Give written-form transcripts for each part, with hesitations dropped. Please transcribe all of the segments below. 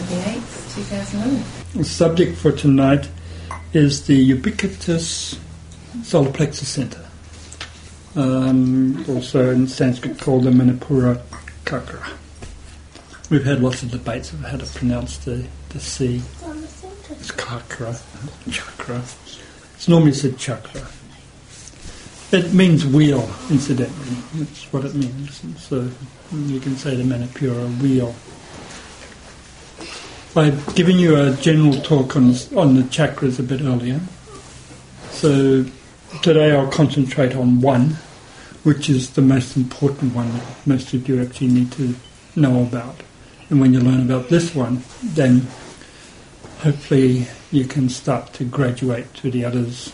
August the 8th, 2011. The subject for tonight is the ubiquitous solar plexus center, also in Sanskrit called the Manipura Chakra. We've had lots of debates about how to pronounce the C. It's chakra. Chakra. It's normally said chakra. It means wheel, incidentally. That's what it means. So you can say the Manipura wheel. I've given you a general talk on the chakras a bit earlier. So today I'll concentrate on one, which is the most important one that most of you actually need to know about. And when you learn about this one, then hopefully you can start to graduate to the others.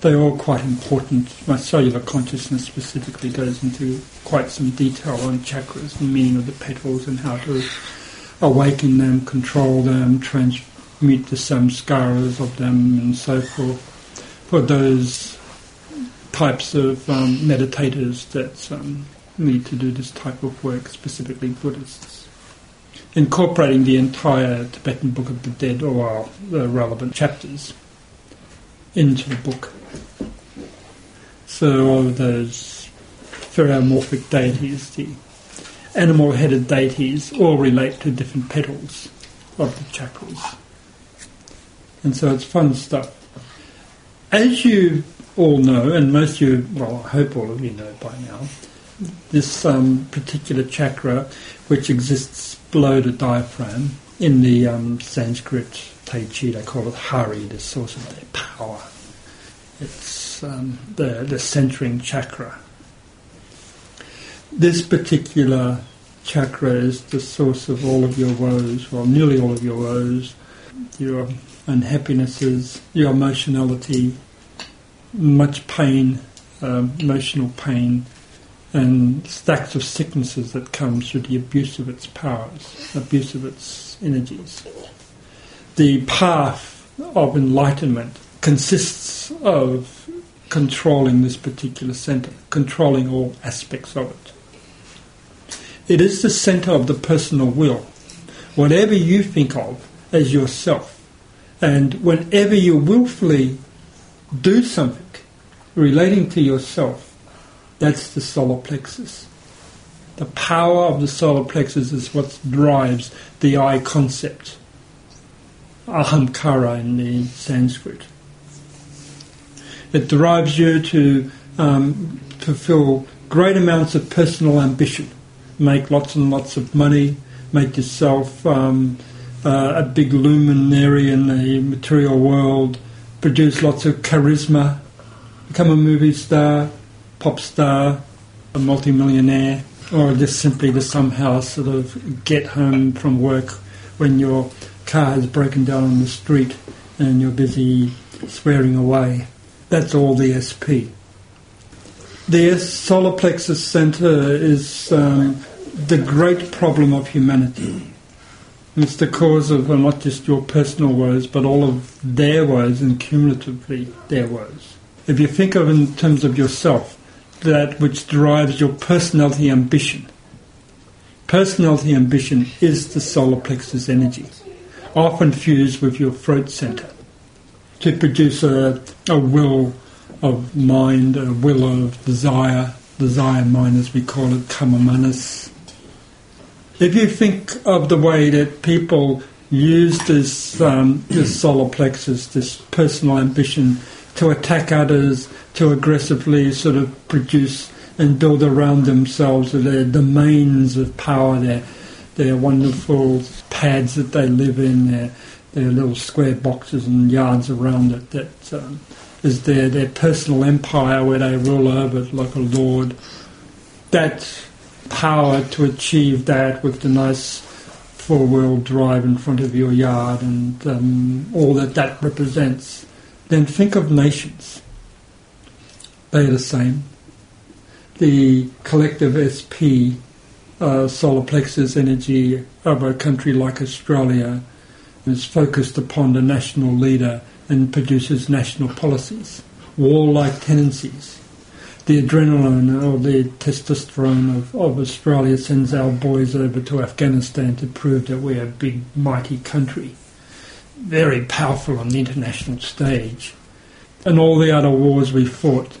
They're all quite important. My cellular consciousness specifically goes into quite some detail on chakras, the meaning of the petals and how to awaken them, control them, transmute the samskaras of them and so forth. For those types of meditators that need to do this type of work, specifically Buddhists. Incorporating the entire Tibetan Book of the Dead or the relevant chapters into the book. So all of those theriomorphic deities, the animal-headed deities, all relate to different petals of the chakras. And so it's fun stuff. As you all know, and most of you, well, I hope all of you know by now, this particular chakra, which exists below the diaphragm, in the Sanskrit Tai Chi, they call it Hari, the source of their power. It's the centering chakra. This particular chakra is the source of all of your woes, well, nearly all of your woes, your unhappinesses, your emotionality, much pain, emotional pain, and stacks of sicknesses that come through the abuse of its powers, abuse of its energies. The path of enlightenment consists of controlling this particular centre, controlling all aspects of it. It is the centre of the personal will. Whatever you think of as yourself, and whenever you willfully do something relating to yourself, that's the solar plexus. The power of the solar plexus is what drives the I concept, Ahamkara in the Sanskrit. It drives you to fulfill great amounts of personal ambition, make lots and lots of money, make yourself a big luminary in the material world, produce lots of charisma, become a movie star, pop star, a multimillionaire, or just simply to somehow sort of get home from work when your car has broken down on the street and you're busy swearing away. That's all the SP. The solar plexus centre is the great problem of humanity. It's the cause of not just your personal woes, but all of their woes and cumulatively their woes. If you think of in terms of yourself, that which drives your personality ambition. Personality ambition is the solar plexus energy, often fused with your throat centre, to produce a will of mind, a will of desire mind as we call it, kama manas. If you think of the way that people use this solar plexus, this personal ambition, to attack others, to aggressively sort of produce and build around themselves their domains of power, their wonderful pads that they live in, their little square boxes and yards around it that is their personal empire where they rule over it like a lord. That power to achieve that with the nice four-wheel drive in front of your yard and all that represents. Then think of nations. They're the same. The collective SP, solar plexus energy of a country like Australia is focused upon the national leader and produces national policies, warlike tendencies. the adrenaline or the testosterone of Australia sends our boys over to Afghanistan to prove that we're a big, mighty country, very powerful on the international stage. And all the other wars we fought,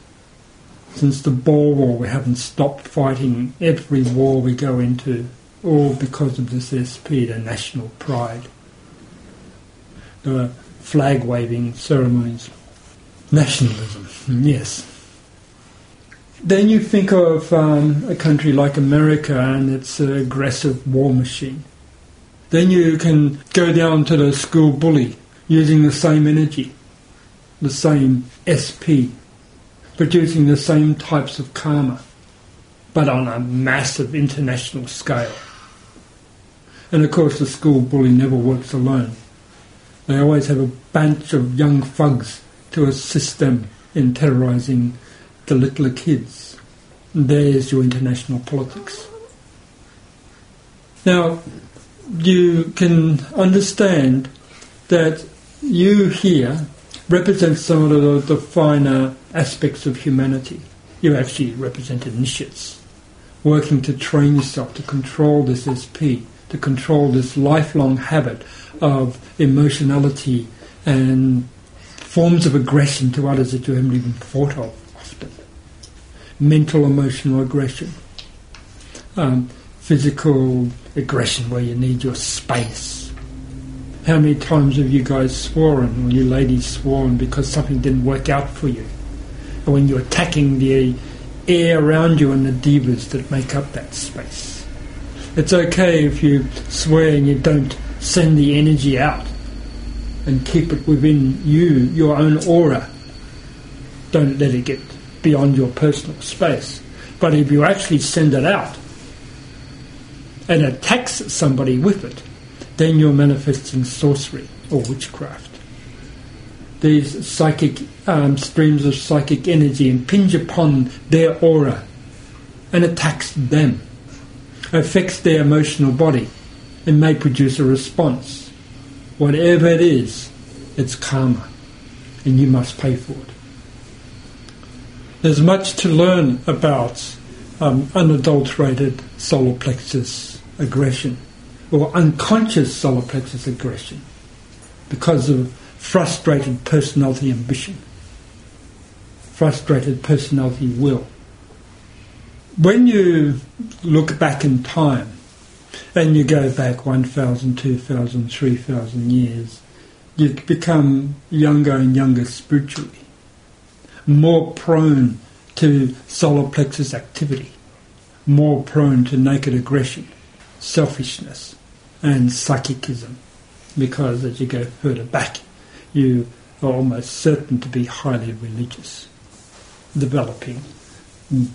since the Boer War, we haven't stopped fighting every war we go into, all because of this SP, the national pride. There were flag-waving ceremonies. Nationalism, yes. Then you think of a country like America and its aggressive war machine. Then you can go down to the school bully using the same energy, the same SP, producing the same types of karma, but on a massive international scale. And of course the school bully never works alone. They always have a bunch of young thugs to assist them in terrorising the littler kids. And there's your international politics. Now, you can understand that you here represent some of the finer aspects of humanity. You actually represent initiates, working to train yourself to control this SP, to control this lifelong habit of emotionality and forms of aggression to others that you haven't even thought of often. Mental, emotional aggression. Physical aggression where you need your space. How many times have you guys sworn, or you ladies sworn, because something didn't work out for you? And when you're attacking the air around you and the divas that make up that space. It's okay if you swear and you don't send the energy out and keep it within you, your own aura. Don't let it get beyond your personal space. But if you actually send it out and attacks somebody with it, then you're manifesting sorcery or witchcraft. These psychic streams of psychic energy impinge upon their aura and attacks them, affects their emotional body, and may produce a response. Whatever it is, it's karma, and you must pay for it. There's much to learn about unadulterated solar plexus aggression, or unconscious solar plexus aggression, because of frustrated personality ambition, frustrated personality will. When you look back in time, and you go back 1,000, 2,000, 3,000 years, you become younger and younger spiritually, more prone to solar plexus activity, more prone to naked aggression, selfishness, and psychicism, because as you go further back, you are almost certain to be highly religious, developing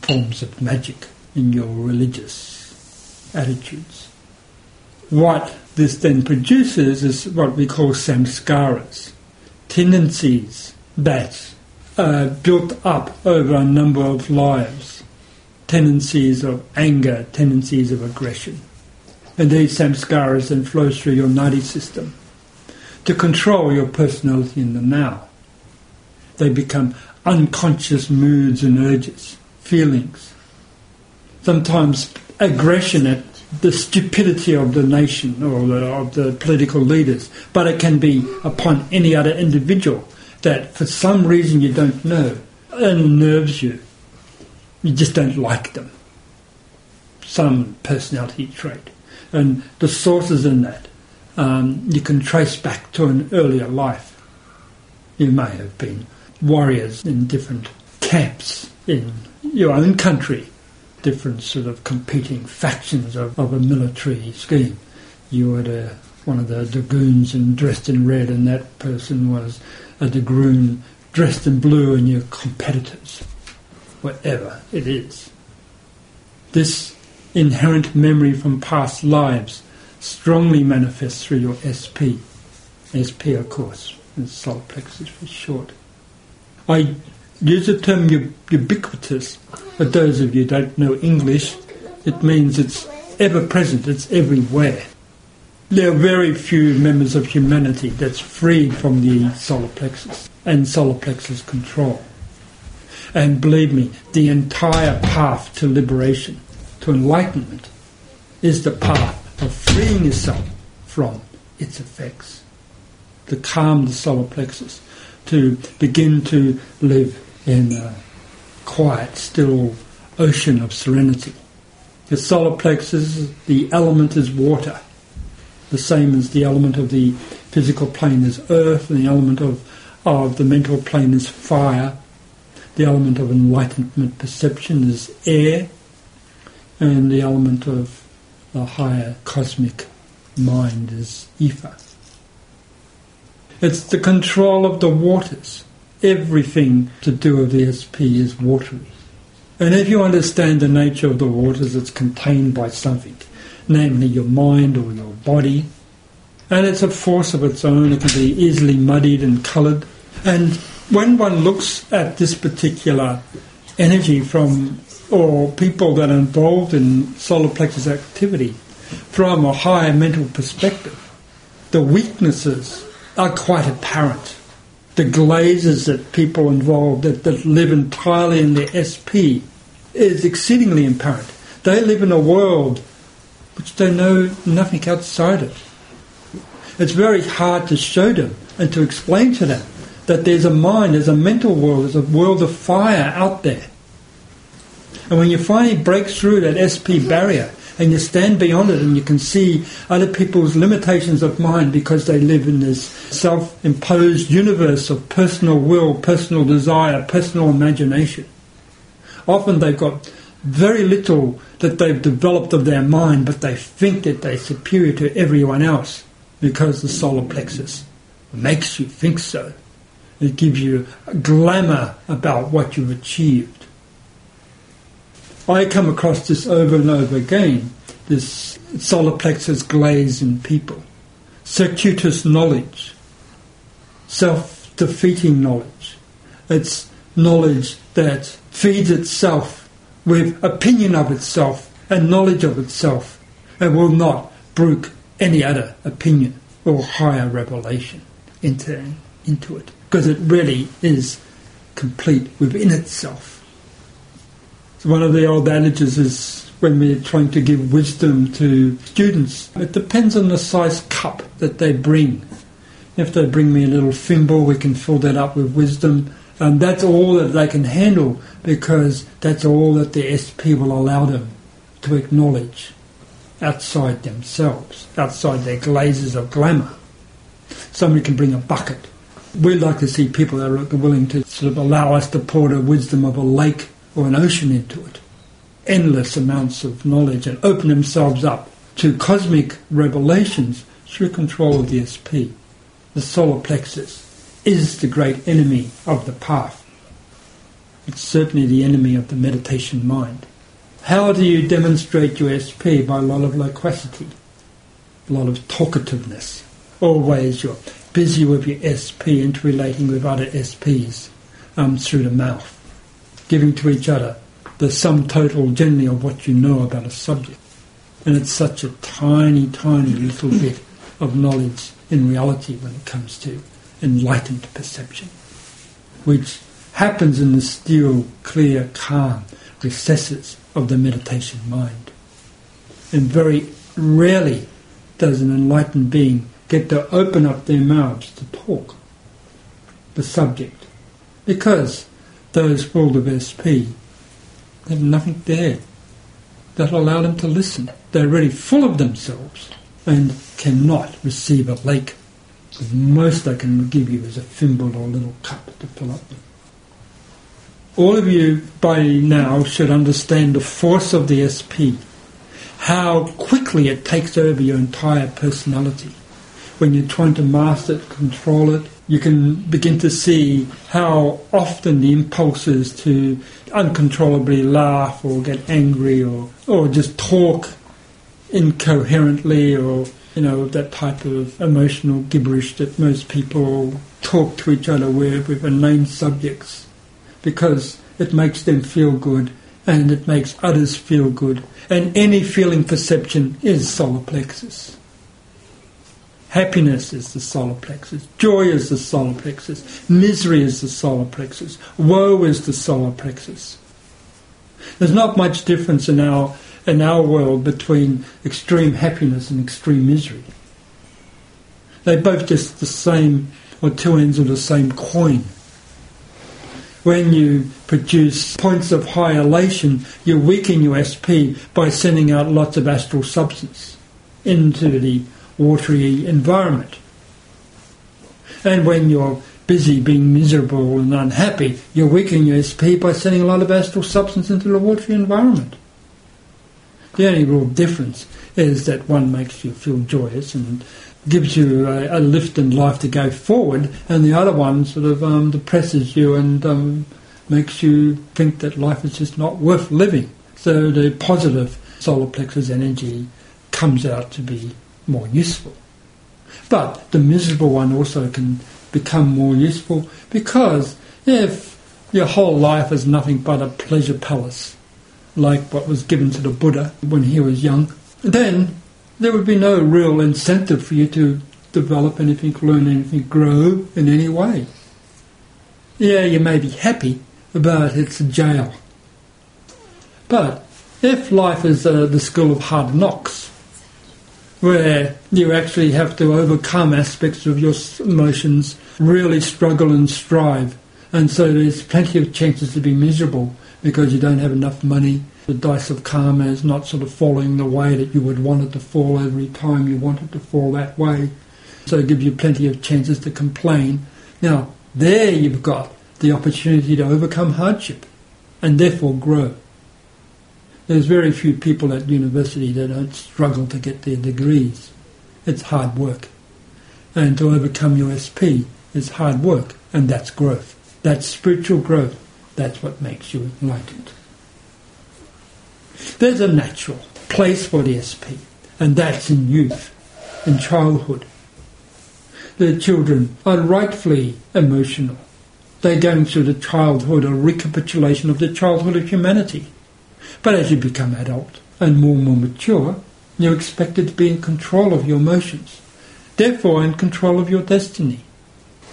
forms of magic in your religious attitudes. What this then produces is what we call samskaras, tendencies that are built up over a number of lives, tendencies of anger, tendencies of aggression. And these samskaras then flow through your nadi system to control your personality in the now. They become unconscious moods and urges, feelings. Sometimes aggression at the stupidity of the nation or of the political leaders, but it can be upon any other individual that for some reason you don't know unnerves you. You just don't like them. Some personality trait. And the sources in that, you can trace back to an earlier life. You may have been warriors in different camps in your own country, different sort of competing factions of a military scheme. You were one of the dragoons and dressed in red, and that person was a dragoon dressed in blue, and your competitors, whatever it is. This inherent memory from past lives strongly manifests through your SP. SP, of course, is solar plexus for short. I use the term ubiquitous. For those of you who don't know English, it means it's ever-present, it's everywhere. There are very few members of humanity that's free from the solar plexus and solar plexus control. And believe me, the entire path to liberation, to enlightenment, is the path of freeing yourself from its effects, to calm the solar plexus, to begin to live in a quiet, still ocean of serenity. The solar plexus, the element is water, the same as the element of the physical plane is earth, and the element of the mental plane is fire, the element of enlightenment perception is air, and the element of the higher cosmic mind is ether. It's the control of the waters. Everything to do with the SP is watery. And if you understand the nature of the waters, it's contained by something, namely your mind or your body. And it's a force of its own. It can be easily muddied and coloured. And when one looks at this particular energy from, or people that are involved in solar plexus activity, from a higher mental perspective, the weaknesses are quite apparent. The glazes that people involved that live entirely in their SP is exceedingly apparent. They live in a world which they know nothing outside of. It's very hard to show them and to explain to them that there's a mind, there's a mental world, there's a world of fire out there. And when you finally break through that SP barrier and you stand beyond it and you can see other people's limitations of mind because they live in this self-imposed universe of personal will, personal desire, personal imagination. Often they've got very little that they've developed of their mind, but they think that they're superior to everyone else because the solar plexus makes you think so. It gives you glamour about what you've achieved. I come across this over and over again, this solar plexus glaze in people. Circuitous knowledge, self-defeating knowledge. It's knowledge that feeds itself with opinion of itself and knowledge of itself and will not brook any other opinion or higher revelation into it, because it really is complete within itself. One of the old adages is when we're trying to give wisdom to students, it depends on the size cup that they bring. If they bring me a little thimble, we can fill that up with wisdom. And that's all that they can handle because that's all that the SP will allow them to acknowledge outside themselves, outside their glazes of glamour. Somebody can bring a bucket. We'd like to see people that are willing to sort of allow us to pour the wisdom of a lake or an ocean into it, endless amounts of knowledge, and open themselves up to cosmic revelations through control of the SP. The solar plexus is the great enemy of the path. It's certainly the enemy of the meditation mind. How do you demonstrate your SP? By a lot of loquacity, a lot of talkativeness. Always you're busy with your SP, interrelating with other SPs through the mouth, giving to each other the sum total generally of what you know about a subject. And it's such a tiny, tiny little bit of knowledge in reality when it comes to enlightened perception, which happens in the still, clear, calm recesses of the meditation mind. And very rarely does an enlightened being get to open up their mouths to talk the subject, because those world of SP have nothing there that'll allow them to listen. They're really full of themselves and cannot receive a lake. The most they can give you is a thimble or a little cup to fill up. All of you by now should understand the force of the SP, how quickly it takes over your entire personality. When you're trying to master it, control it, you can begin to see how often the impulses to uncontrollably laugh or get angry or just talk incoherently or, that type of emotional gibberish that most people talk to each other with unnamed subjects, because it makes them feel good and it makes others feel good. And any feeling perception is solar plexus. Happiness is the solar plexus. Joy is the solar plexus. Misery is the solar plexus. Woe is the solar plexus. There's not much difference in our world between extreme happiness and extreme misery. They're both just the same, or two ends of the same coin. When you produce points of high elation, you weaken your SP by sending out lots of astral substance into the watery environment. And when you're busy being miserable and unhappy, you're weakening your SP by sending a lot of astral substance into the watery environment. The only real difference is that one makes you feel joyous and gives you a lift in life to go forward, and the other one sort of depresses you and makes you think that life is just not worth living. So the positive solar plexus energy comes out to be more useful. But the miserable one also can become more useful, because if your whole life is nothing but a pleasure palace, like what was given to the Buddha when he was young, then there would be no real incentive for you to develop anything, learn anything, grow in any way. Yeah, you may be happy, but it's a jail. But if life is the school of hard knocks, where you actually have to overcome aspects of your emotions, really struggle and strive, and so there's plenty of chances to be miserable because you don't have enough money. The dice of karma is not sort of falling the way that you would want it to fall every time you want it to fall that way. So it gives you plenty of chances to complain. Now, there you've got the opportunity to overcome hardship and therefore grow. There's very few people at university that don't struggle to get their degrees. It's hard work. And to overcome your SP is hard work, and that's growth. That's spiritual growth. That's what makes you enlightened. There's a natural place for the SP, and that's in youth, in childhood. The children are rightfully emotional. They're going through the childhood, a recapitulation of the childhood of humanity. But as you become adult and more mature, you're expected to be in control of your emotions, therefore in control of your destiny.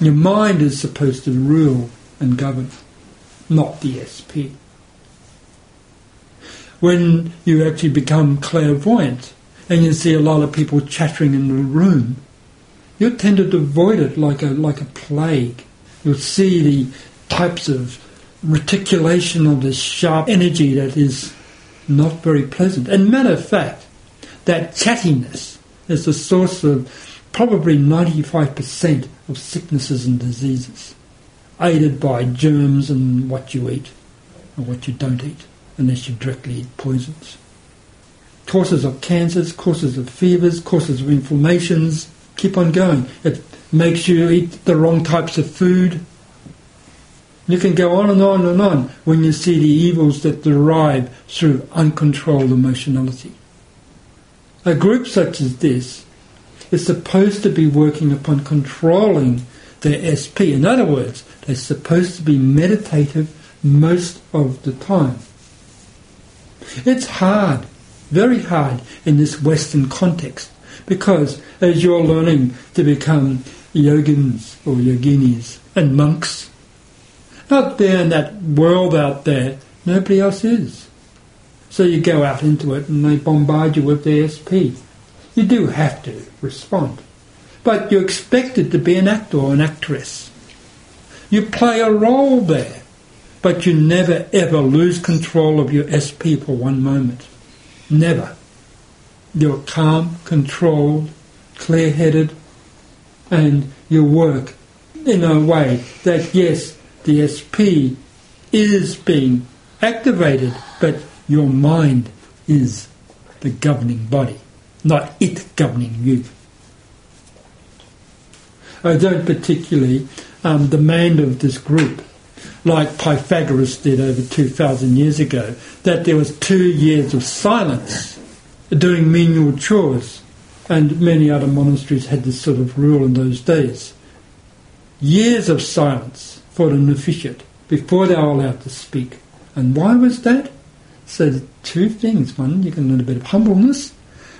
Your mind is supposed to rule and govern, not the SP. When you actually become clairvoyant and you see a lot of people chattering in the room, you tend to avoid it like a plague. You'll see the types of reticulation of this sharp energy that is not very pleasant. And matter of fact, that chattiness is the source of probably 95% of sicknesses and diseases, aided by germs and what you eat or what you don't eat, unless you directly eat poisons. Causes of cancers, causes of fevers, causes of inflammations, keep on going. It makes you eat the wrong types of food. You can go on and on and on when you see the evils that derive through uncontrolled emotionality. A group such as this is supposed to be working upon controlling their SP. In other words, they're supposed to be meditative most of the time. It's hard, very hard in this Western context, because as you're learning to become yogins or yoginis and monks, out there in that world out there, nobody else is. So you go out into it and they bombard you with their SP. You do have to respond, but you're expected to be an actor or an actress. You play a role there, but you never ever lose control of your SP for one moment. Never. You're calm, controlled, clear-headed, and you work in a way that, yes, the SP is being activated, but your mind is the governing body, not it governing you. I don't particularly demand of this group, like Pythagoras did over 2,000 years ago, that there was 2 years of silence doing menial chores, and many other monasteries had this sort of rule in those days. Years of silence for the novitiate before they were allowed to speak. And why was that? So two things. One, you can learn a bit of humbleness,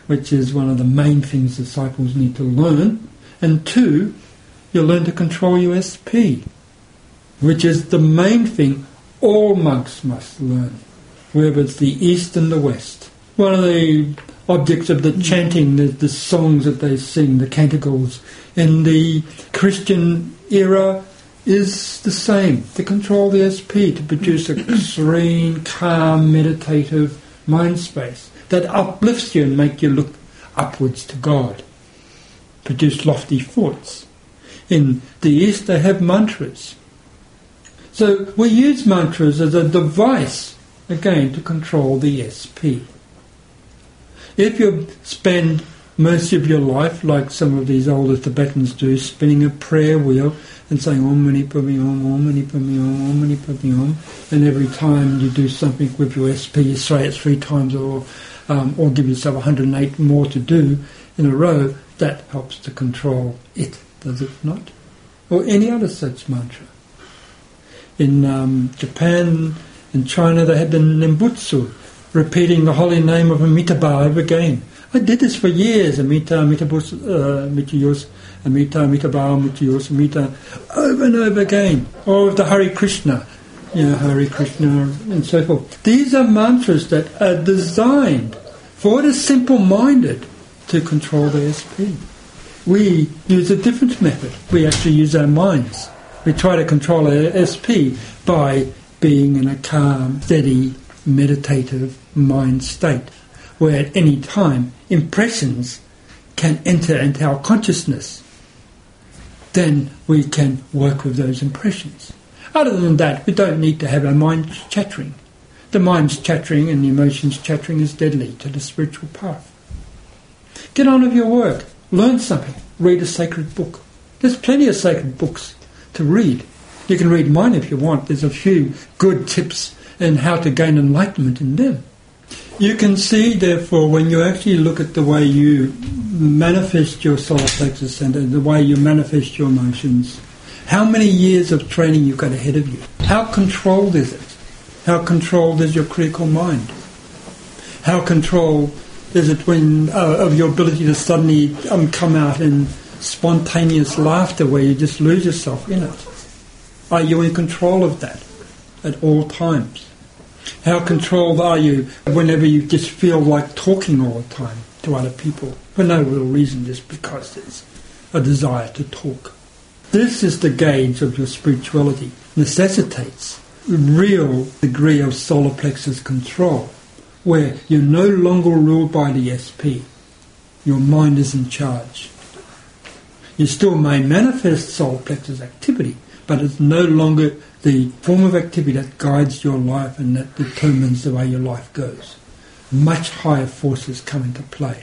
which is one of the main things disciples need to learn, And two, you learn to control your SP, which is the main thing all monks must learn, whether it's the East and the West. One of the objects of the chanting, the songs that they sing, the canticles, in the Christian era is the same, to control the SP, to produce a serene, calm, meditative mind space that uplifts you and makes you look upwards to God, produce lofty thoughts. In the East they have mantras. So we use mantras as a device, again, to control the SP. If you spend most of your life, like some of these older Tibetans do, spinning a prayer wheel and saying Om Mani Padme Hum, Om Mani Padme Hum, Om Mani Padme Hum, and every time you do something with your SP, you say it 3 times or give yourself 108 more to do in a row, that helps to control it, does it not? Or any other such mantra. In Japan and China they had the Nembutsu, repeating the holy name of Amitabha over again. I did this for years, Amitiyos, Amitabha, Amitiyos, Amita, over and over again. Or the Hare Krishna, Hare Krishna and so forth. These are mantras that are designed for the simple-minded to control the SP. We use a different method. We actually use our minds. We try to control our SP by being in a calm, steady, meditative mind state, where at any time impressions can enter into our consciousness. Then we can work with those impressions. Other than that, we don't need to have our minds chattering. The mind's chattering and the emotions chattering is deadly to the spiritual path. Get on with your work, learn something, read a sacred book. There's plenty of sacred books to read. You can read mine if you want. There's a few good tips and how to gain enlightenment in them. You can see, therefore, when you actually look at the way you manifest your solar plexus center, the way you manifest your emotions, how many years of training you've got ahead of you. How controlled is it? How controlled is your critical mind? How controlled is it of your ability to suddenly come out in spontaneous laughter where you just lose yourself in it? Are you in control of that at all times? How controlled are you whenever you just feel like talking all the time to other people for no real reason, just because there's a desire to talk? This is the gauge of your spirituality. Necessitates a real degree of solar plexus control, where you're no longer ruled by the SP. Your mind is in charge. You still may manifest solar plexus activity, but it's no longer the form of activity that guides your life and that determines the way your life goes. Much higher forces come into play.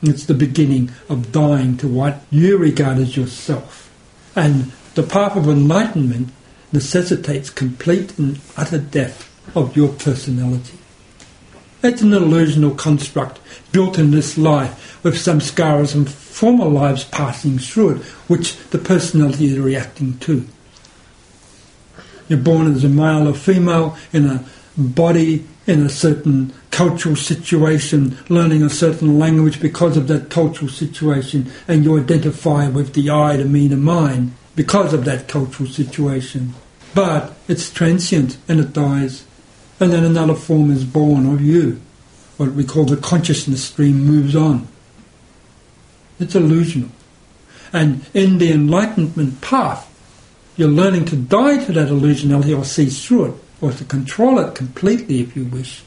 It's the beginning of dying to what you regard as yourself. And the path of enlightenment necessitates complete and utter death of your personality. It's an illusional construct built in this life with samskaras and former lives passing through it, which the personality is reacting to. You're born as a male or female in a body, in a certain cultural situation, learning a certain language because of that cultural situation, and you identify with the I, the me, the mine because of that cultural situation. But it's transient and it dies, and then another form is born of you. What we call the consciousness stream moves on. It's illusional. And in the enlightenment path, you're learning to die to that illusionality or see through it, or to control it completely if you wish.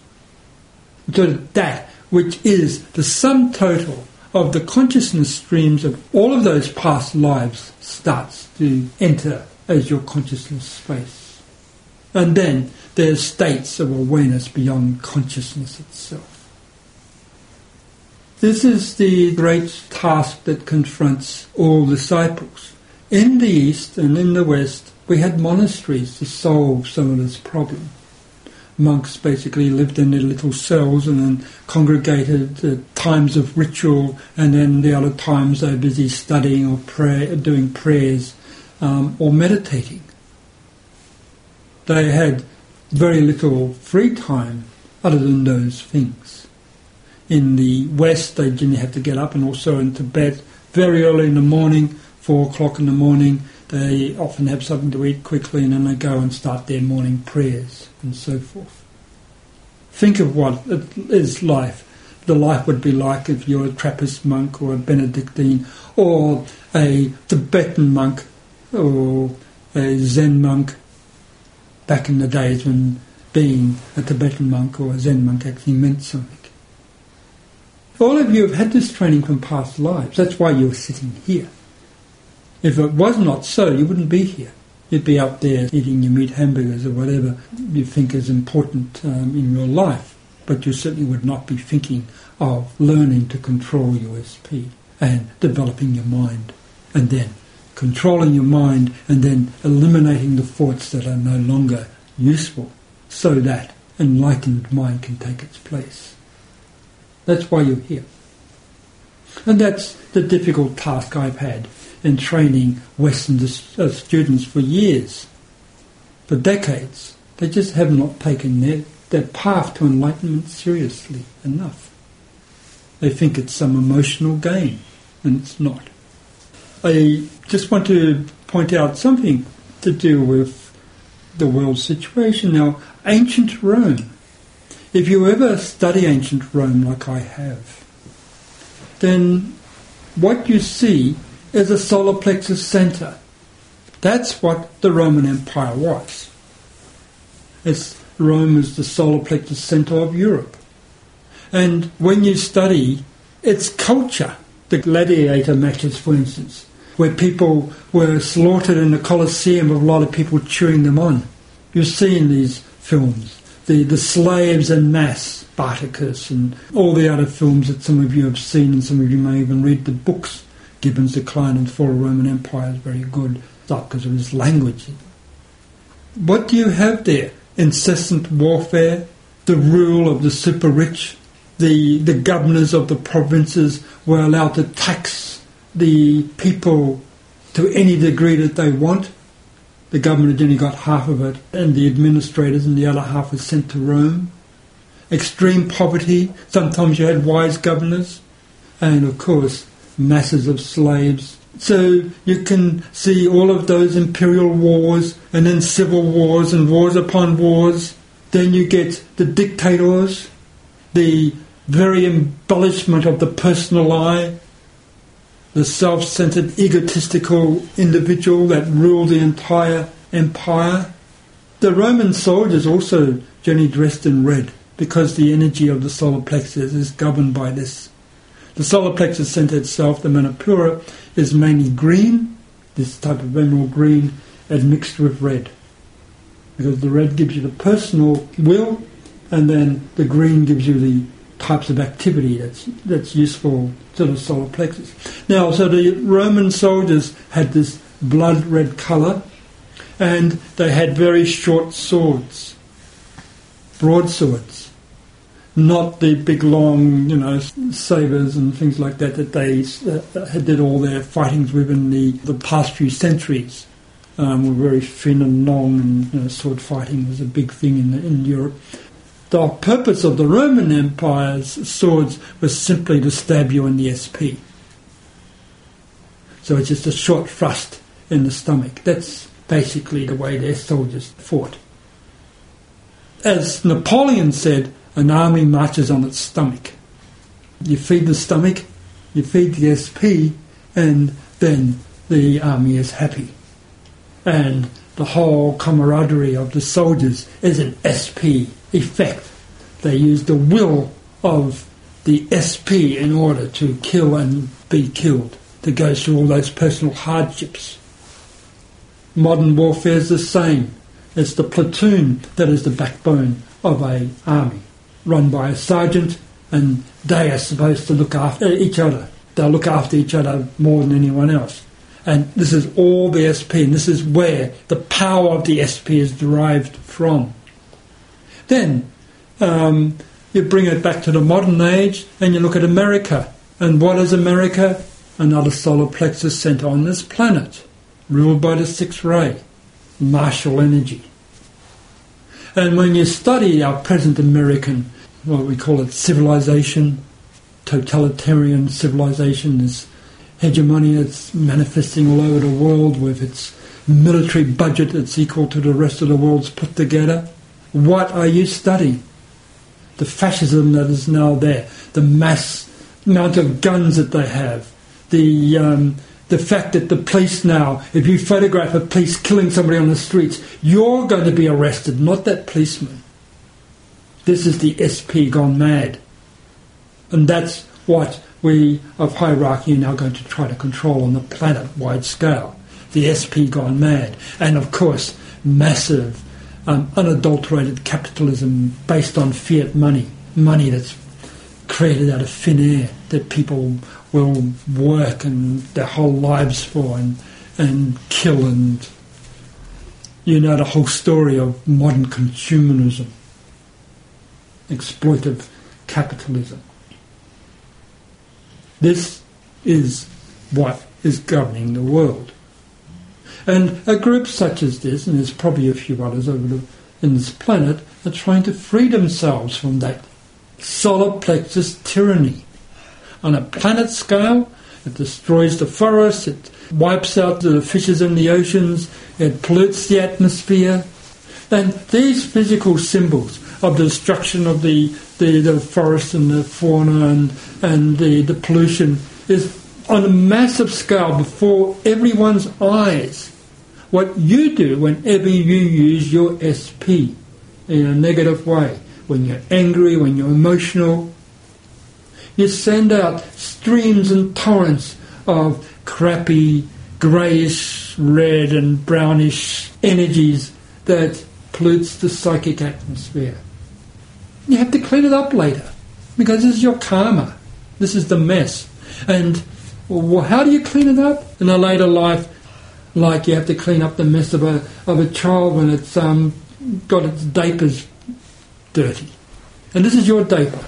So that which is the sum total of the consciousness streams of all of those past lives starts to enter as your consciousness space. And then there's states of awareness beyond consciousness itself. This is the great task that confronts all disciples. In the East and in the West, we had monasteries to solve some of this problem. Monks basically lived in their little cells and then congregated at times of ritual, and then the other times they were busy studying or doing prayers or meditating. They had very little free time other than those things. In the West, they didn't have to get up, and also in Tibet, very early in the morning, 4 o'clock in the morning. They often have something to eat quickly, and then they go and start their morning prayers and so forth. Think of what it is life. The life would be like if you're a Trappist monk or a Benedictine or a Tibetan monk or a Zen monk back in the days when being a Tibetan monk or a Zen monk actually meant something. All of you have had this training from past lives. That's why you're sitting here. If it was not so, you wouldn't be here. You'd be out there eating your meat hamburgers or whatever you think is important in your life. But you certainly would not be thinking of learning to control your SP and developing your mind, and then controlling your mind and then eliminating the thoughts that are no longer useful so that enlightened mind can take its place. That's why you're here. And that's the difficult task I've had in training Western students for years, for decades. They just have not taken their path to enlightenment seriously enough. They think it's some emotional gain, and it's not. I just want to point out something to do with the world situation now. Ancient Rome. If you ever study ancient Rome like I have, then what you see is a solar plexus centre. That's what the Roman Empire was. Rome is the solar plexus centre of Europe. And when you study its culture, the gladiator matches, for instance, where people were slaughtered in the Colosseum with a lot of people cheering them on. You see in these films the slaves en masse, Spartacus, and all the other films that some of you have seen, and some of you may even read the books. Gibbon's Decline and Fall of the Roman Empire is very good, not because of his language. What do you have there? Incessant warfare, the rule of the super rich, the governors of the provinces were allowed to tax the people to any degree that they want. The government had only got half of it, and the administrators, and the other half was sent to Rome. Extreme poverty, sometimes you had wise governors, and of course masses of slaves. So you can see all of those imperial wars, and then civil wars, and wars upon wars. Then you get the dictators, the very embellishment of the personal I, the self-centered, egotistical individual that ruled the entire empire. The Roman soldiers also generally dressed in red, because the energy of the solar plexus is governed by this. The solar plexus centre itself, the Manipura, is mainly green, this type of emerald green, and mixed with red. Because the red gives you the personal will, and then the green gives you the types of activity that's useful to the solar plexus. Now, so the Roman soldiers had this blood red colour, and they had very short swords, broadswords. Not the big long, sabres and things like that they did all their fightings with in the past few centuries. Were very thin and long, and sword fighting was a big thing in Europe. The purpose of the Roman Empire's swords was simply to stab you in the SP. So it's just a short thrust in the stomach. That's basically the way their soldiers fought. As Napoleon said, an army marches on its stomach. You feed the stomach, you feed the SP, and then the army is happy. And the whole camaraderie of the soldiers is an SP effect. They use the will of the SP in order to kill and be killed, to go through all those personal hardships. Modern warfare is the same. It's the platoon that is the backbone of an army, run by a sergeant, and they are supposed to look after each other. They'll look after each other more than anyone else. And this is all the SP, and this is where the power of the SP is derived from. Then you bring it back to the modern age, and you look at America. And what is America? Another solar plexus centre on this planet, ruled by the sixth ray, martial energy. And when you study our present American, civilization, totalitarian civilization, this hegemony that's manifesting all over the world, with its military budget that's equal to the rest of the world's put together. What are you studying? The fascism that is now there, the mass amount of guns that they have, the fact that the police now, if you photograph a police killing somebody on the streets, you're going to be arrested, not that policeman. This is the SP gone mad. And that's what we of hierarchy are now going to try to control on the planet-wide scale. The SP gone mad. And of course, massive, unadulterated capitalism based on fiat money, money that's created out of thin air that people will work and their whole lives for and kill, and you know the whole story of modern consumerism, exploitive capitalism. This is what is governing the world. And a group such as this, and there's probably a few others in this planet, are trying to free themselves from that solar plexus tyranny. On a planet scale, it destroys the forests, it wipes out the fishes in the oceans, it pollutes the atmosphere. And these physical symbols of the destruction of the forest and the fauna and the pollution is on a massive scale before everyone's eyes. What you do whenever you use your SP in a negative way, when you're angry, when you're emotional, you send out streams and torrents of crappy, greyish, red and brownish energies that pollutes the psychic atmosphere. You have to clean it up later, because this is your karma. This is the mess. And how do you clean it up in a later life? Like you have to clean up the mess of a child when it's got its diapers dirty. And this is your diaper.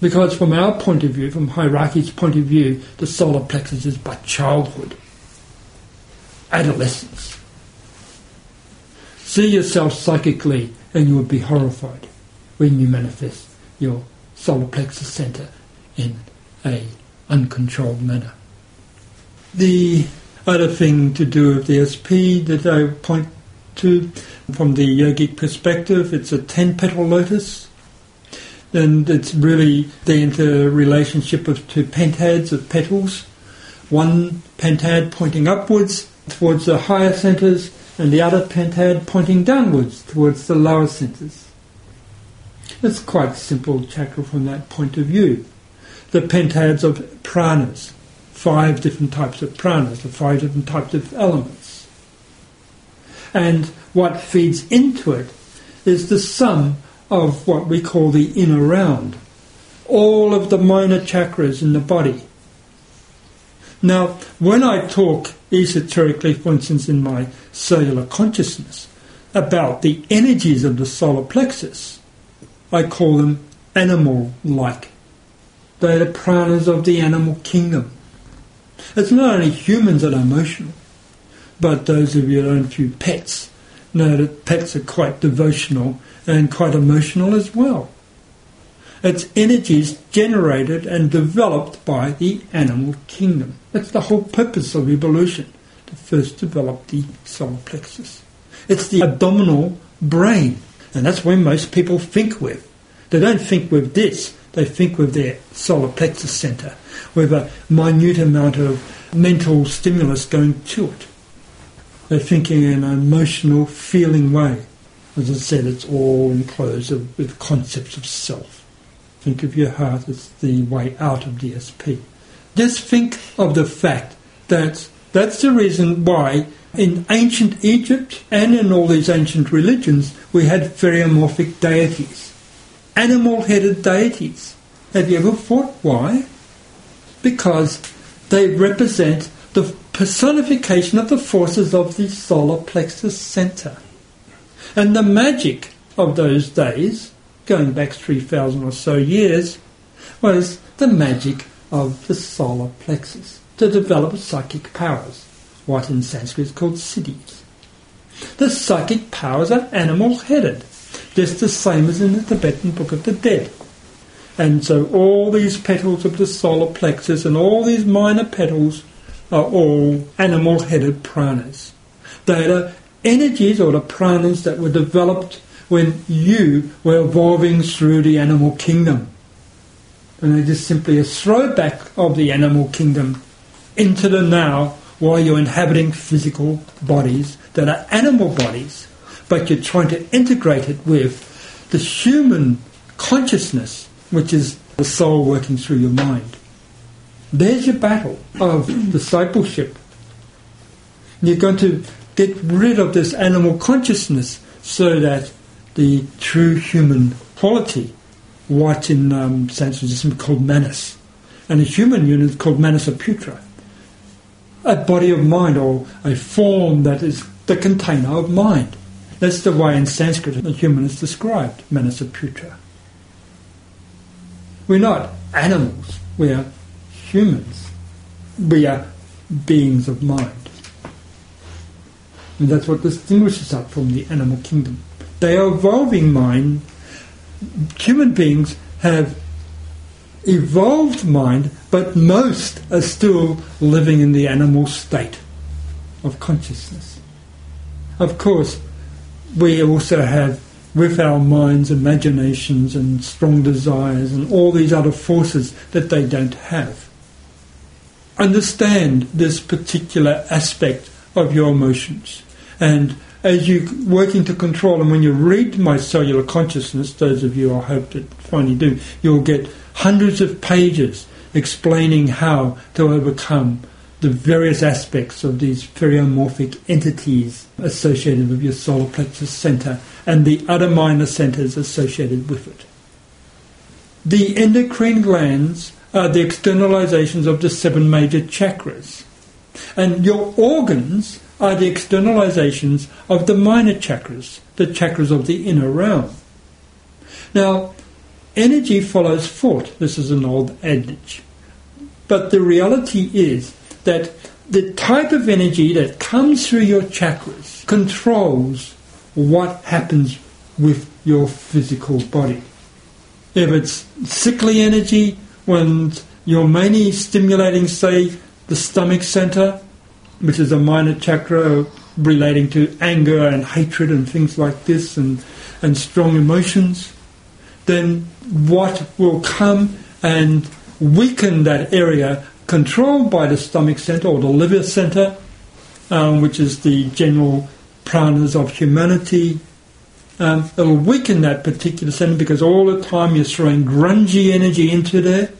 Because from our point of view, from hierarchy's point of view, the solar plexus is but childhood, adolescence. See yourself psychically and you would be horrified when you manifest your solar plexus centre in an uncontrolled manner. The other thing to do with the SP that I point to from the yogic perspective, it's a 10-petal lotus. And it's really the interrelationship of two pentads of petals. One pentad pointing upwards towards the higher centres and the other pentad pointing downwards towards the lower centres. It's quite simple chakra from that point of view. The pentads of pranas, 5 different types of pranas, the 5 different types of elements. And what feeds into it is the sum of what we call the inner round, all of the minor chakras in the body. Now, when I talk esoterically, for instance, in my cellular consciousness, about the energies of the solar plexus, I call them animal-like. They are the pranas of the animal kingdom. It's not only humans that are emotional, but those of you that own a few pets know that pets are quite devotional and quite emotional as well. It's energies generated and developed by the animal kingdom. That's the whole purpose of evolution, to first develop the solar plexus. It's the abdominal brain, and that's where most people think with. They don't think with this, they think with their solar plexus centre, with a minute amount of mental stimulus going to it. They're thinking in an emotional, feeling way. As I said, it's all enclosed with concepts of self. Think of your heart as the way out of the SP. Just think of the fact that that's the reason why in ancient Egypt and in all these ancient religions we had theriomorphic deities, animal-headed deities. Have you ever thought why? Because they represent the personification of the forces of the solar plexus centre. And the magic of those days, going back 3,000 or so years, was the magic of the solar plexus to develop psychic powers, what in Sanskrit is called siddhis. The psychic powers are animal-headed, just the same as in the Tibetan Book of the Dead. And so all these petals of the solar plexus and all these minor petals are all animal-headed pranas. They are the energies or the pranas that were developed when you were evolving through the animal kingdom. And they're just simply a throwback of the animal kingdom into the now, while you're inhabiting physical bodies that are animal bodies, but you're trying to integrate it with the human consciousness, which is the soul working through your mind. There's your battle of discipleship. You're going to get rid of this animal consciousness so that the true human quality, what in Sanskrit is called manas, and the human unit is called manasaputra, a body of mind or a form that is the container of mind. That's the way in Sanskrit the human is described, manasaputra. We're not animals, we are humans. We are beings of mind. And that's what distinguishes us from the animal kingdom. They are evolving mind. Human beings have evolved mind, but most are still living in the animal state of consciousness. Of course, we also have, with our minds, imaginations and strong desires and all these other forces that they don't have. Understand this particular aspect of your emotions. And as you're working to control them, when you read My Cellular Consciousness, those of you I hope that finally do, you'll get hundreds of pages explaining how to overcome the various aspects of these theriomorphic entities associated with your solar plexus centre and the other minor centres associated with it. The endocrine glands are the externalizations of the seven major chakras, and your organs are the externalizations of the minor chakras, the chakras of the inner realm. Now, energy follows thought. This is an old adage. But the reality is that the type of energy that comes through your chakras controls what happens with your physical body. If it's sickly energy, when you're mainly stimulating, say, the stomach center, which is a minor chakra relating to anger and hatred and things like this and strong emotions, then what will come and weaken that area controlled by the stomach center or the liver center, which is the general pranas of humanity. It will weaken that particular center because all the time you're throwing grungy energy into there,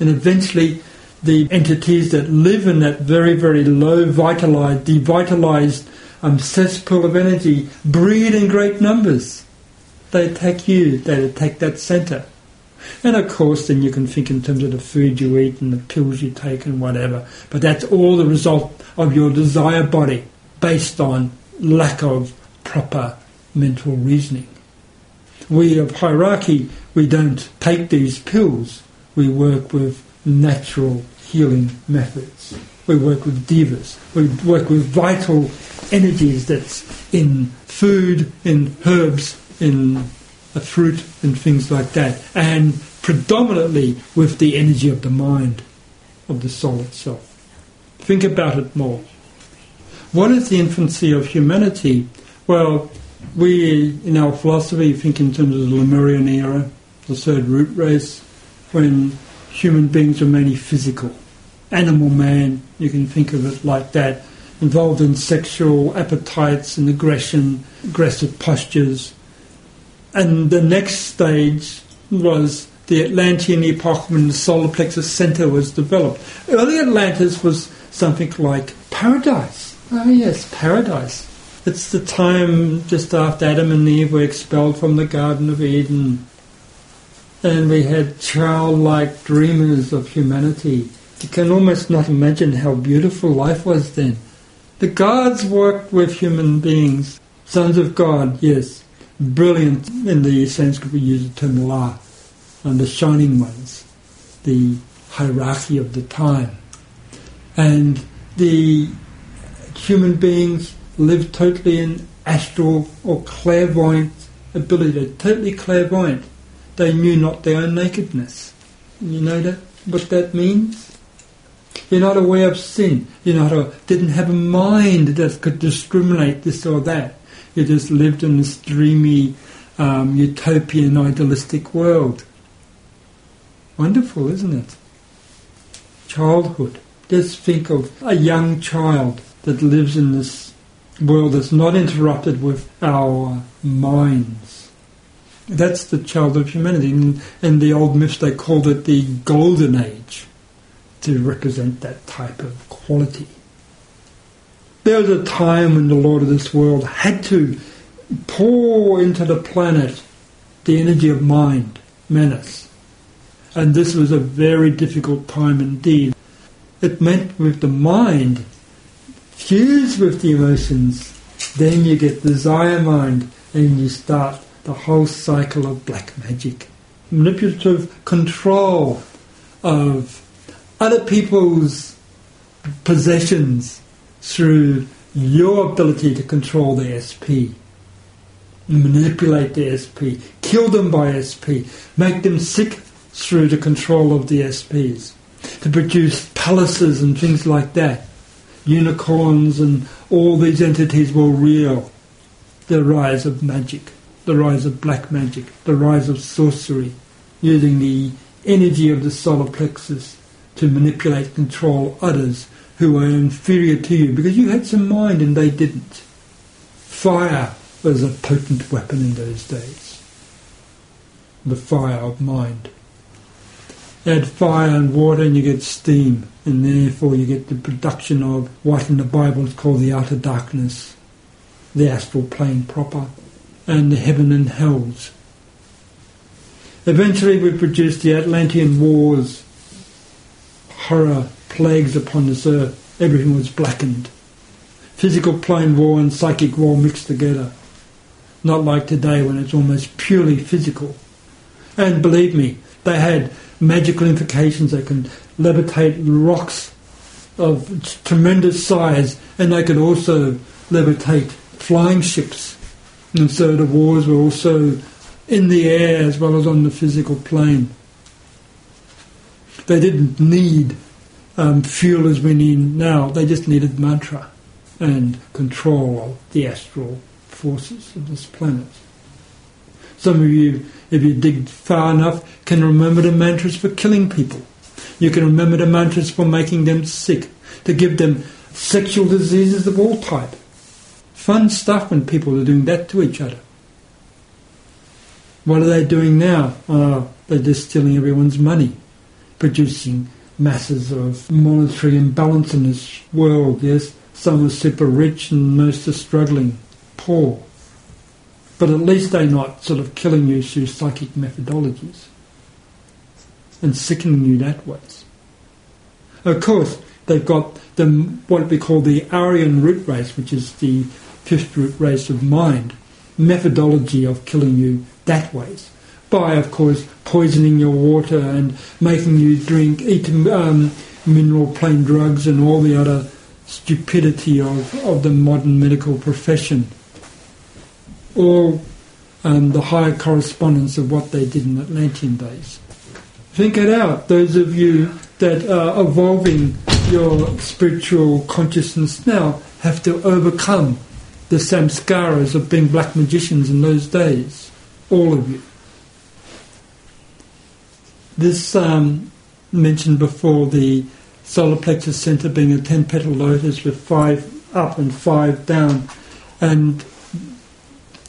and eventually the entities that live in that very, very low, vitalized, devitalized cesspool of energy breed in great numbers. They attack you, they attack that centre. And of course then you can think in terms of the food you eat and the pills you take and whatever, but that's all the result of your desire body based on lack of proper mental reasoning. We of hierarchy, we don't take these pills. We work with natural healing methods. We work with divas. We work with vital energies that's in food, in herbs, in a fruit and things like that, and predominantly with the energy of the mind, of the soul itself. Think about it more. What is the infancy of humanity? Well, we in our philosophy think in terms of the Lemurian era, the third root race, when human beings are mainly physical. Animal man, you can think of it like that, involved in sexual appetites and aggression, aggressive postures. And the next stage was the Atlantean epoch when the solar plexus center was developed. Early Atlantis was something like paradise. Oh yes, paradise. It's the time just after Adam and Eve were expelled from the Garden of Eden. And we had childlike dreamers of humanity. You can almost not imagine how beautiful life was then. The gods worked with human beings. Sons of God, yes. Brilliant, in the Sanskrit we use the term la, and the shining ones, the hierarchy of the time. And the human beings live totally in astral or clairvoyant ability. They're totally clairvoyant. They knew not their own nakedness. You know that what that means? You're not aware of sin. You didn't have a mind that could discriminate this or that. You just lived in this dreamy, utopian, idealistic world. Wonderful, isn't it? Childhood. Just think of a young child that lives in this world that's not interrupted with our minds. That's the child of humanity. In the old myths they called it the Golden Age to represent that type of quality. There was a time when the Lord of this world had to pour into the planet the energy of mind, manas. And this was a very difficult time indeed. It meant with the mind, fused with the emotions, then you get desire mind and you start the whole cycle of black magic. Manipulative control of other people's possessions through your ability to control the SP, manipulate the SP, kill them by SP, make them sick through the control of the SPs, to produce palaces and things like that. Unicorns and all these entities were real. The rise of magic, the rise of black magic, the rise of sorcery, using the energy of the solar plexus to manipulate, control others who were inferior to you because you had some mind and they didn't. Fire was a potent weapon in those days. The fire of mind. Add fire and water and you get steam, and therefore you get the production of what in the Bible is called the outer darkness, the astral plane proper, and the heaven and hells. Eventually we produced the Atlantean wars, horror, plagues upon this earth. Everything was blackened. Physical plane war and psychic war mixed together. Not like today when it's almost purely physical. And believe me, they had magical implications. They can levitate rocks of tremendous size, and they could also levitate flying ships. And so the wars were also in the air as well as on the physical plane. They didn't need fuel as we need now. They just needed mantra and control of the astral forces of this planet. Some of you, if you dig far enough, can remember the mantras for killing people. You can remember the mantras for making them sick, to give them sexual diseases of all type. Fun stuff when people are doing that to each other. What are they doing now? They're just stealing everyone's money, producing masses of monetary imbalance in this world, yes. Some are super rich and most are struggling, poor. But at least they're not sort of killing you through psychic methodologies and sickening you that way. Of course, they've got what we call the Aryan root race, which is the fifth root race of mind, methodology of killing you that way. By, of course, poisoning your water and making you drink, eat mineral plane drugs and all the other stupidity of the modern medical profession. All the higher correspondence of what they did in Atlantean days. Think it out, those of you that are evolving your spiritual consciousness now have to overcome the samskaras of being black magicians in those days. All of you. This mentioned before, the solar plexus centre being a 10-petal lotus with 5 up and 5 down. And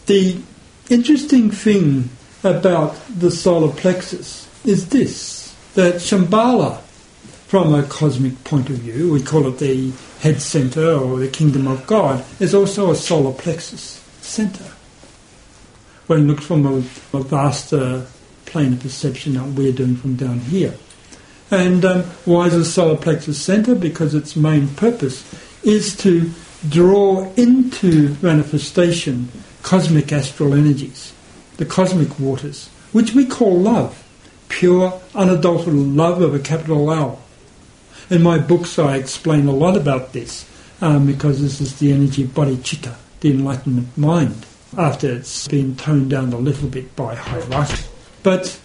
the interesting thing about the solar plexus is this, that Shambhala, from a cosmic point of view, we call it the head centre or the kingdom of God, is also a solar plexus centre. When looked from a vaster plane of perception that we're doing from down here. And why is the solar plexus centre? Because its main purpose is to draw into manifestation cosmic astral energies, the cosmic waters, which we call love, pure, unadulterated love of a capital L. In my books I explain a lot about this, because this is the energy of bodhicitta, the enlightenment mind, after it's been toned down a little bit by hierarchy. But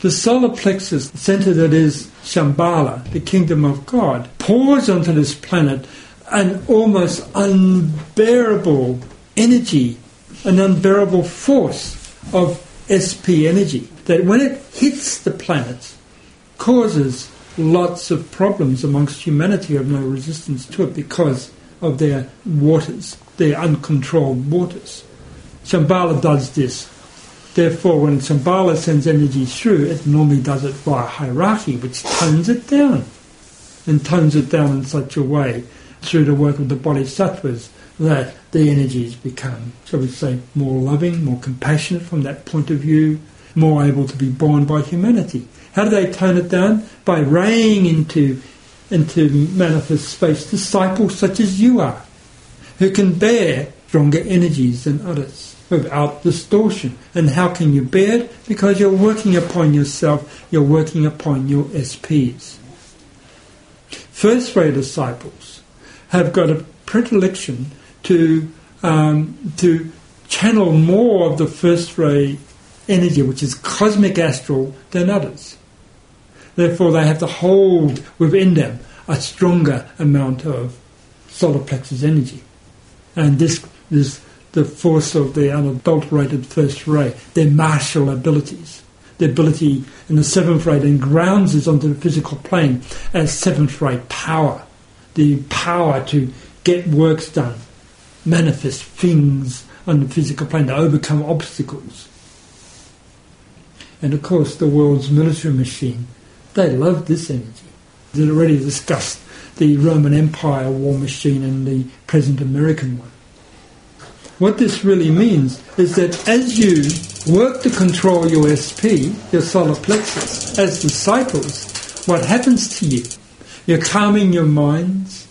the solar plexus, the center that is Shambhala, the kingdom of God, pours onto this planet an almost unbearable energy, an unbearable force of SP energy that when it hits the planet causes lots of problems amongst humanity who have no resistance to it because of their waters, their uncontrolled waters. Shambhala does this. Therefore, when Shambhala sends energy through, it normally does it via hierarchy, which tones it down, and tones it down in such a way through the work of the bodhisattvas that the energies become, shall we say, more loving, more compassionate from that point of view, more able to be borne by humanity. How do they tone it down? By raying into manifest space disciples such as you are, who can bear stronger energies than others without distortion. And how can you bear it? Because you're working upon yourself, you're working upon your SPs. First ray disciples have got a predilection to channel more of the first ray energy, which is cosmic astral, than others. Therefore, they have to hold within them a stronger amount of solar plexus energy. And this is the force of the unadulterated first ray, their martial abilities. The ability in the seventh ray then grounds us onto the physical plane as seventh ray power, the power to get works done, manifest things on the physical plane, to overcome obstacles. And of course, the world's military machine, they love this energy. They already discussed the Roman Empire war machine and the present American one. What this really means is that as you work to control your SP, your solar plexus, as disciples, what happens to you? You're calming your minds,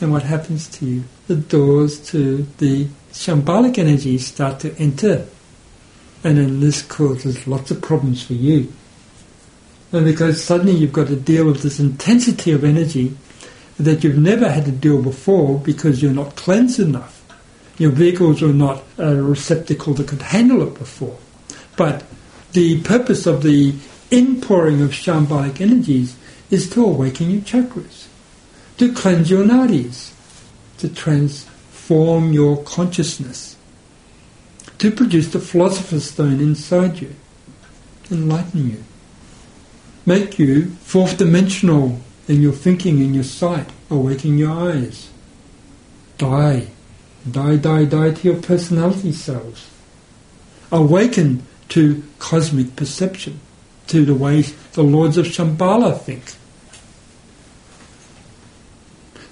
and what happens to you? The doors to the Shambhalic energies start to enter. And then this causes lots of problems for you. And because suddenly you've got to deal with this intensity of energy that you've never had to deal before because you're not cleansed enough. Your vehicles are not a receptacle that could handle it before. But the purpose of the inpouring of Shambhalic energies is to awaken your chakras, to cleanse your nadis, to transform your consciousness, to produce the Philosopher's Stone inside you, enlighten you, make you fourth-dimensional in your thinking, in your sight, awaken your eyes. Die to your personality cells. Awaken to cosmic perception, to the way the lords of Shambhala think.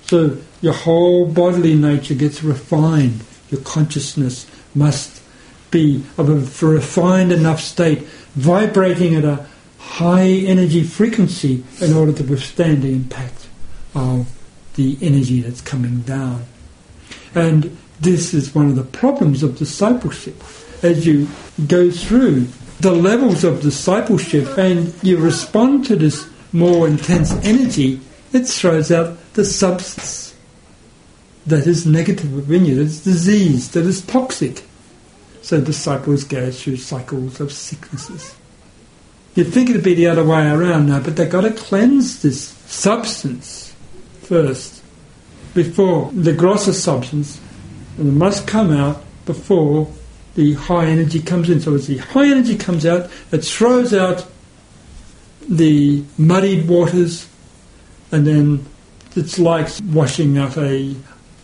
So your whole bodily nature gets refined. Your consciousness must be of a refined enough state, vibrating at a high energy frequency in order to withstand the impact of the energy that's coming down. And this is one of the problems of discipleship. As you go through the levels of discipleship and you respond to this more intense energy, it throws out the substance that is negative within you, that is disease, that is toxic. So disciples go through cycles of sicknesses. You'd think it'd be the other way around now, but they've got to cleanse this substance first, before the grosser substance, and it must come out before the high energy comes in. So as the high energy comes out, it throws out the muddied waters, and then it's like washing out a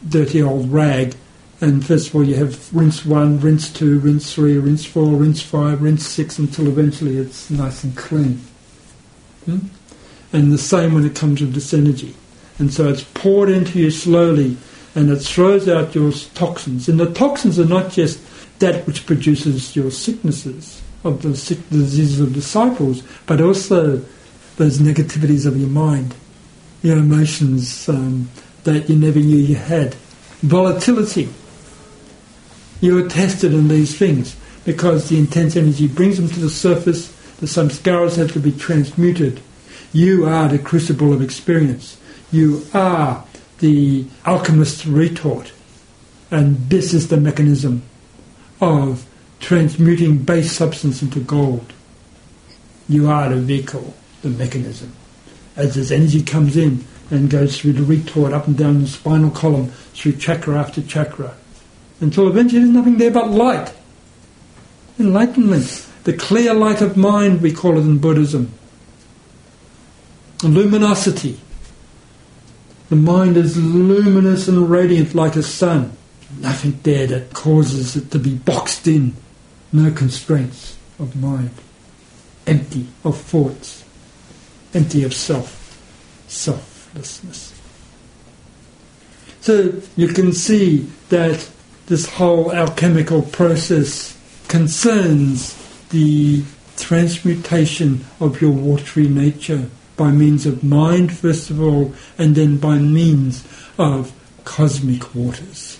dirty old rag, and first of all you have rinse 1, rinse 2, rinse 3, rinse 4, rinse 5, rinse 6, until eventually it's nice and clean. And the same when it comes with this energy. And so it's poured into you slowly, and it throws out your toxins. And the toxins are not just that which produces your sicknesses, of the diseases of disciples, but also those negativities of your mind, your emotions that you never knew you had. Volatility. You are tested in these things because the intense energy brings them to the surface. The samskaras have to be transmuted. You are the crucible of experience. You are the alchemist's retort. And this is the mechanism of transmuting base substance into gold, you are the vehicle, the mechanism. As this energy comes in and goes through the retort, up and down the spinal column, through chakra after chakra, until eventually there's nothing there but light. Enlightenment. The clear light of mind, we call it in Buddhism. Luminosity. The mind is luminous and radiant like a sun. Nothing there that causes it to be boxed in. No constraints of mind. Empty of thoughts. Empty of self. Selflessness. So you can see that this whole alchemical process concerns the transmutation of your watery nature by means of mind, first of all, and then by means of cosmic waters.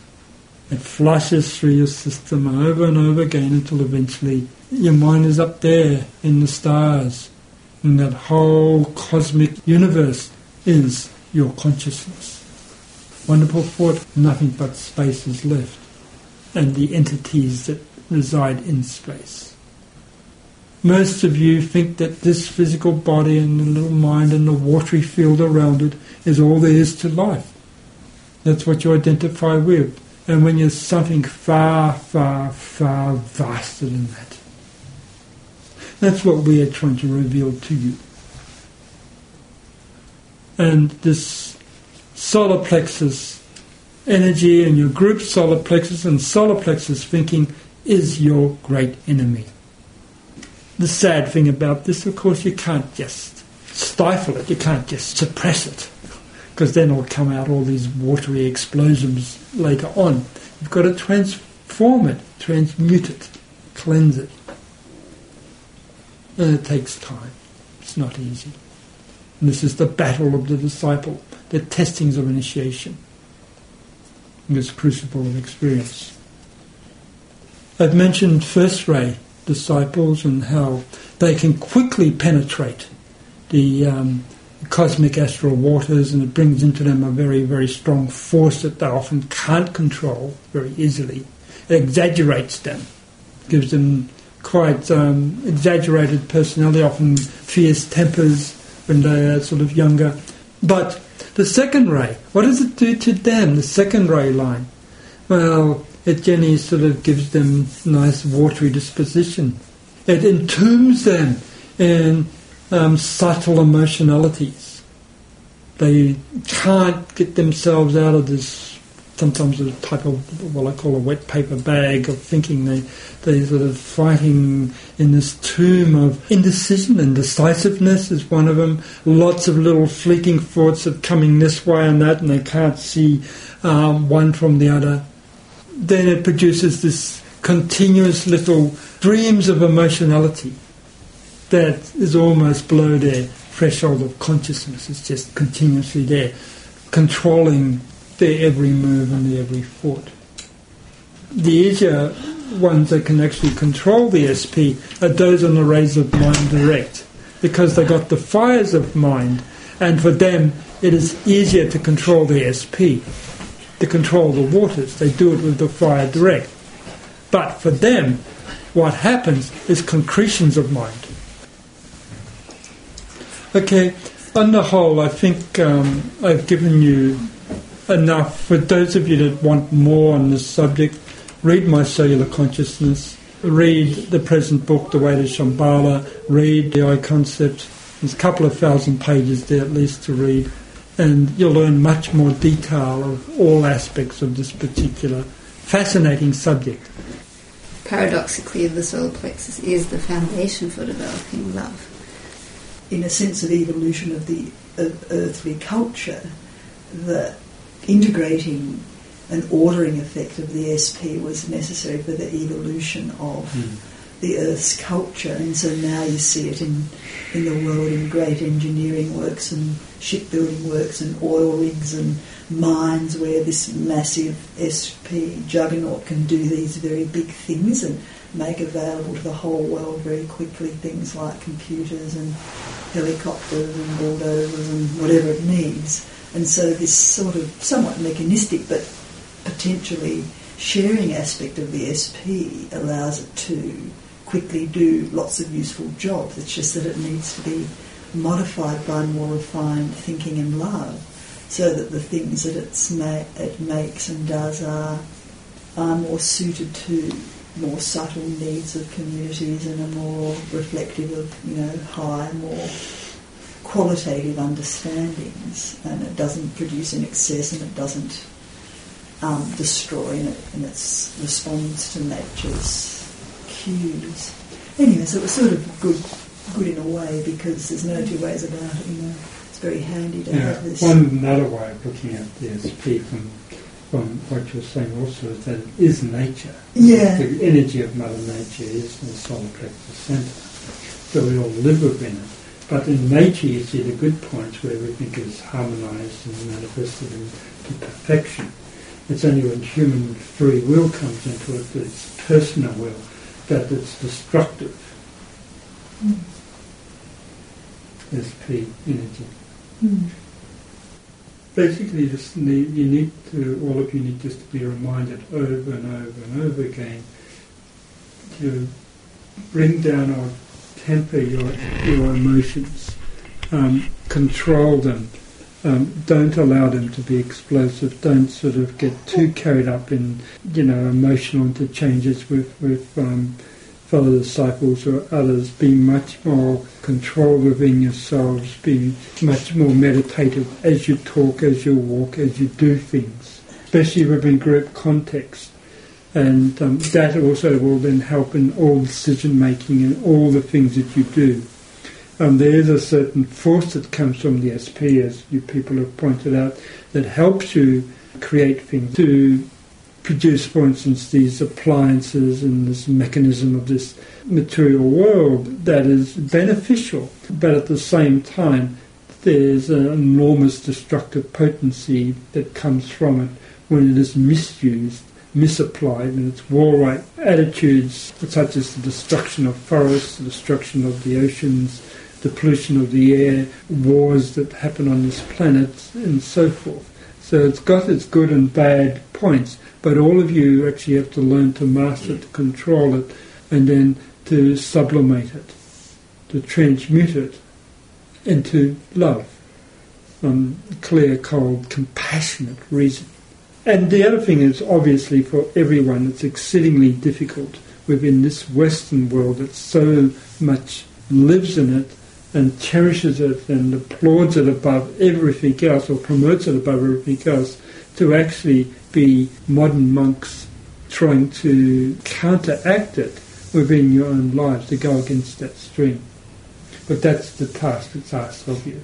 It flushes through your system over and over again until eventually your mind is up there in the stars, and that whole cosmic universe is your consciousness. Wonderful thought, nothing but space is left, and the entities that reside in space. Most of you think that this physical body and the little mind and the watery field around it is all there is to life. That's what you identify with. And when you're something far, far, far vaster than that. That's what we are trying to reveal to you. And this solar plexus energy and your group solar plexus and solar plexus thinking is your great enemy. The sad thing about this, of course, you can't just stifle it, you can't just suppress it, because then it'll come out all these watery explosions later on. You've got to transform it, transmute it, cleanse it. And it takes time. It's not easy. And this is the battle of the disciple, the testings of initiation, this crucible of experience. I've mentioned first-ray disciples and how they can quickly penetrate the cosmic astral waters, and it brings into them a very, very strong force that they often can't control very easily. It exaggerates them, gives them quite exaggerated personality, often fierce tempers when they are sort of younger. But the second ray, what does it do to them, the second ray line? Well, it generally sort of gives them nice watery disposition. It entombs them in subtle emotionalities. They can't get themselves out of this, sometimes a type of what I call a wet paper bag of thinking. They're sort of fighting in this tomb of indecision, and decisiveness is one of them. Lots of little fleeting thoughts of coming this way and that, and they can't see one from the other. Then it produces this continuous little dreams of emotionality that is almost below their threshold of consciousness. It's just continuously there, controlling their every move and their every thought. The easier ones that can actually control the SP are those on the rays of mind direct, because they got the fires of mind, and for them it is easier to control the SP. To control the waters, they do it with the fire direct. But for them, what happens is concretions of mind. Okay, on the whole, I think I've given you enough. For those of you that want more on this subject, read My Cellular Consciousness, read the present book, The Way to Shambhala, read The Eye Concept. There's a couple of thousand pages there at least to read. And you'll learn much more detail of all aspects of this particular fascinating subject. Paradoxically, the solar plexus is the foundation for developing love. In a sense of evolution of the earthly culture, the integrating and ordering effect of the SP was necessary for the evolution of the Earth's culture, and so now you see it in the world in great engineering works and shipbuilding works and oil rigs and mines, where this massive SP juggernaut can do these very big things and make available to the whole world very quickly things like computers and helicopters and bulldozers and whatever it needs. And so this sort of somewhat mechanistic but potentially sharing aspect of the SP allows it to quickly do lots of useful jobs. It's just that it needs to be modified by more refined thinking and love, so that the things that it makes and does are more suited to more subtle needs of communities and are more reflective of, higher, more qualitative understandings. And it doesn't produce in excess, and it doesn't destroy in its response to nature's cues. Anyway, so it was sort of good in a way, because there's no two ways about it, It's very handy to have this. Another way of looking at this, Pete, from what you're saying also, is that it is nature. Yeah. The energy of Mother Nature is in the solar plexus centre. So we all live within it. But in nature you see the good points where everything is harmonised and manifested to perfection. It's only when human free will comes into it, that it's personal will, that it's destructive. Mm. SP energy. Mm. Basically, all of you need to be reminded over and over and over again to bring down or temper your emotions, control them. Don't allow them to be explosive. Don't sort of get too carried up in, emotional interchanges with fellow disciples or others. Be much more controlled within yourselves. Be much more meditative as you talk, as you walk, as you do things, especially within group context. And that also will then help in all decision making and all the things that you do. There is a certain force that comes from the SP, as you people have pointed out, that helps you create things, to produce, for instance, these appliances and this mechanism of this material world that is beneficial. But at the same time, there's an enormous destructive potency that comes from it when it is misused, misapplied, and its warlike attitudes, such as the destruction of forests, the destruction of the oceans, the pollution of the air, wars that happen on this planet, and so forth. So it's got its good and bad points, but all of you actually have to learn to master it, to control it, and then to sublimate it, to transmute it into love, clear, cold, compassionate reason. And the other thing is, obviously, for everyone, it's exceedingly difficult within this Western world that so much lives in it and cherishes it and applauds it above everything else, or promotes it above everything else, to actually be modern monks trying to counteract it within your own lives, to go against that stream. But that's the task that's asked of you.